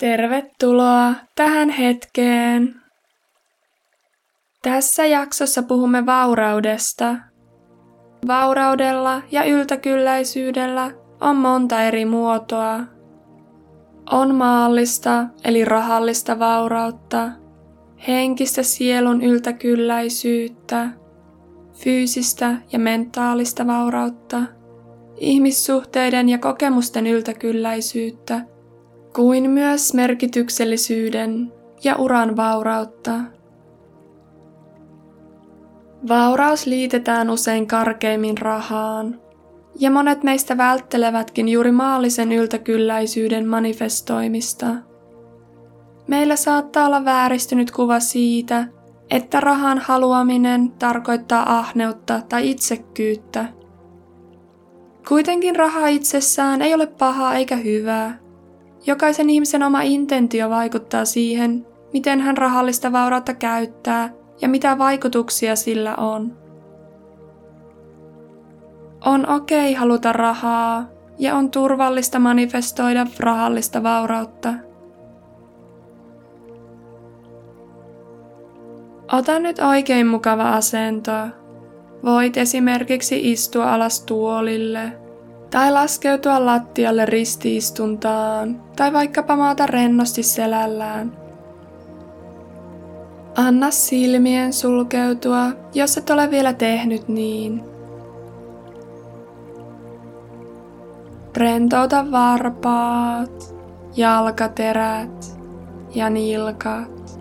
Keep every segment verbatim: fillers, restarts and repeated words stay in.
Tervetuloa tähän hetkeen. Tässä jaksossa puhumme vauraudesta. Vauraudella ja yltäkylläisyydellä on monta eri muotoa. On maallista eli rahallista vaurautta, henkistä sielun yltäkylläisyyttä, fyysistä ja mentaalista vaurautta, ihmissuhteiden ja kokemusten yltäkylläisyyttä, kuin myös merkityksellisyyden ja uran vaurautta. Vauraus liitetään usein karkeimmin rahaan, ja monet meistä välttelevätkin juuri maallisen yltäkylläisyyden manifestoimista. Meillä saattaa olla vääristynyt kuva siitä, että rahan haluaminen tarkoittaa ahneutta tai itsekkyyttä. Kuitenkin raha itsessään ei ole pahaa eikä hyvää. Jokaisen ihmisen oma intentio vaikuttaa siihen, miten hän rahallista vaurautta käyttää ja mitä vaikutuksia sillä on. On okei haluta rahaa ja on turvallista manifestoida rahallista vaurautta. Ota nyt oikein mukava asento. Voit esimerkiksi istua alas tuolille tai laskeutua lattialle ristiistuntaan tai vaikkapa maata rennosti selällään. Anna silmien sulkeutua, jos et ole vielä tehnyt niin. Rentouta varpaat, jalkaterät ja nilkat.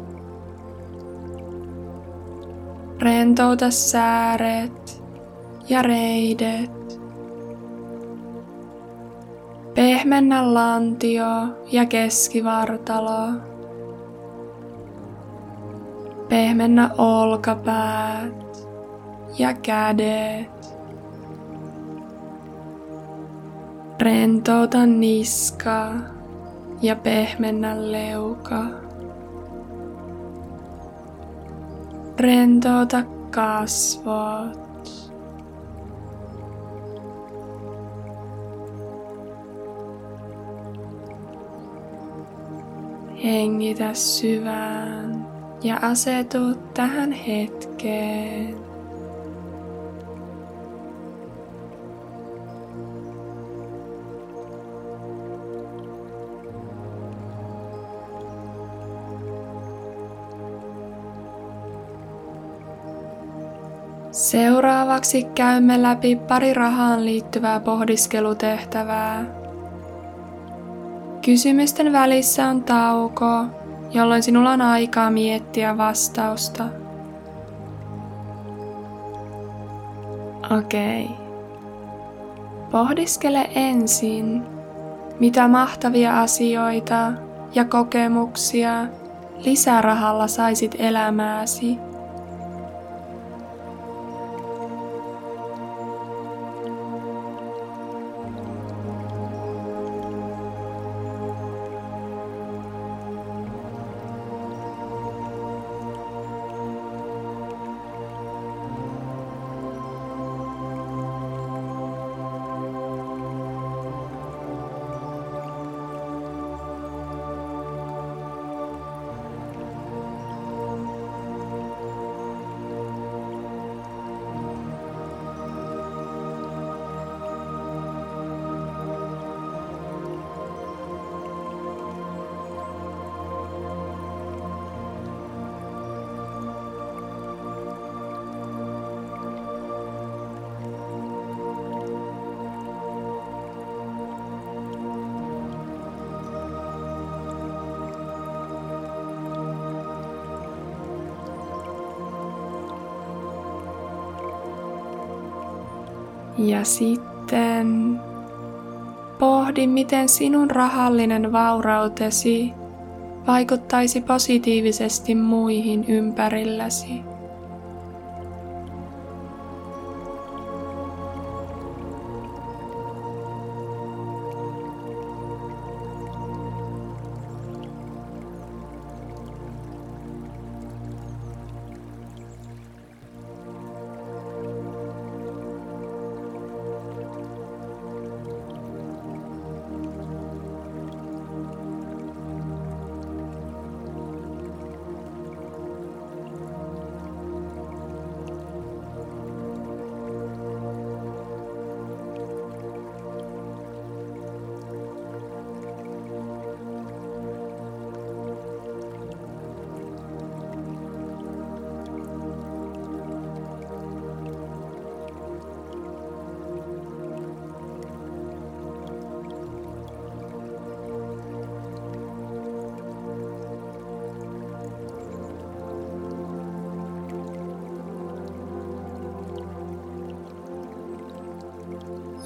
Rentouta sääret ja reidet. Pehmennä lantio ja keskivartalo. Pehmennä olkapäät ja kädet. Rentouta niska ja pehmennä leuka. Rentouta kasvot. Hengitä syvään ja asetu tähän hetkeen. Seuraavaksi käymme läpi pari rahaan liittyvää pohdiskelutehtävää. Kysymysten välissä on tauko, jolloin sinulla on aikaa miettiä vastausta. Okei. Okay. Pohdiskele ensin, mitä mahtavia asioita ja kokemuksia lisärahalla saisit elämääsi. Ja sitten pohdi, miten sinun rahallinen vaurautesi vaikuttaisi positiivisesti muihin ympärilläsi.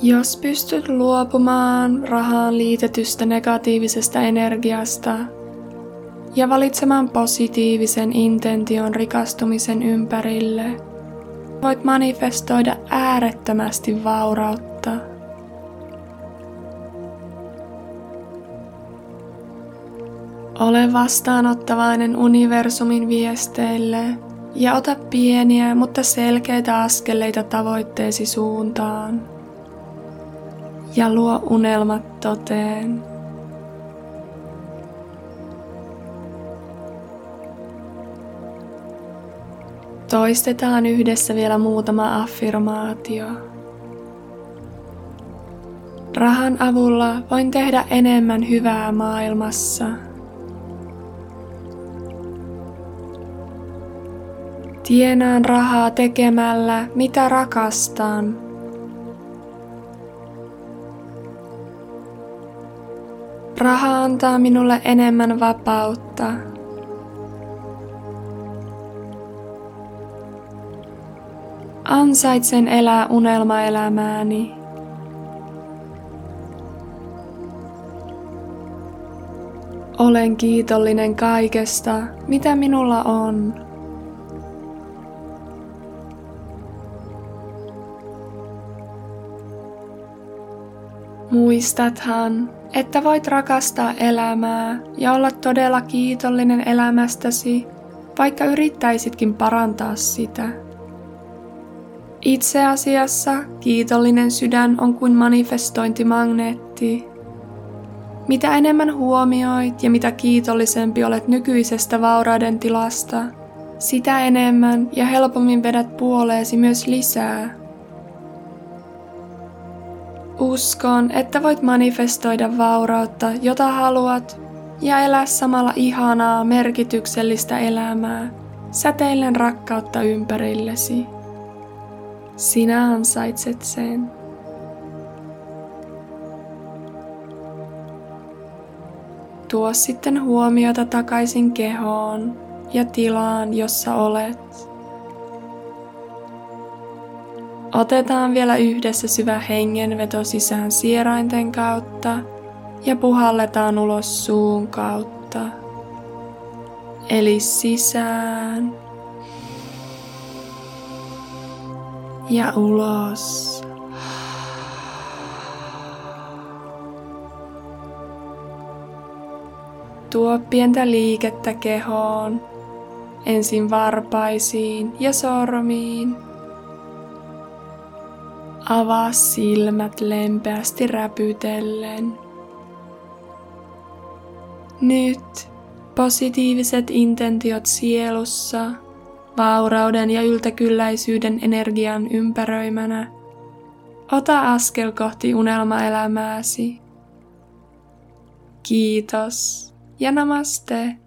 Jos pystyt luopumaan rahaan liitetystä negatiivisesta energiasta ja valitsemaan positiivisen intention rikastumisen ympärille, voit manifestoida äärettömästi vaurautta. Ole vastaanottavainen universumin viesteille ja ota pieniä, mutta selkeitä askeleita tavoitteesi suuntaan. Ja luo unelmat toteen. Toistetaan yhdessä vielä muutama affirmaatio. Rahan avulla voin tehdä enemmän hyvää maailmassa. Tienaan rahaa tekemällä, mitä rakastan. Raha antaa minulle enemmän vapautta. Ansaitsen elää unelmaelämääni. Olen kiitollinen kaikesta, mitä minulla on. Muistathan, että voit rakastaa elämää ja olla todella kiitollinen elämästäsi, vaikka yrittäisitkin parantaa sitä. Itse asiassa kiitollinen sydän on kuin manifestointimagneetti. Mitä enemmän huomioit ja mitä kiitollisempi olet nykyisestä vaurauden tilasta, sitä enemmän ja helpommin vedät puoleesi myös lisää. Uskon, että voit manifestoida vaurautta, jota haluat, ja elää samalla ihanaa, merkityksellistä elämää, säteillen rakkautta ympärillesi. Sinä ansaitset sen. Tuo sitten huomiota takaisin kehoon ja tilaan, jossa olet. Otetaan vielä yhdessä syvä hengenveto sisään sierainten kautta ja puhalletaan ulos suun kautta. Eli sisään ja ulos. Tuo pientä liikettä kehoon, ensin varpaisiin ja sormiin. Avaa silmät lempeästi räpytellen. Nyt positiiviset intentiot sielussa, vaurauden ja yltäkylläisyyden energian ympäröimänä. Ota askel kohti unelmaelämääsi. Kiitos ja namaste.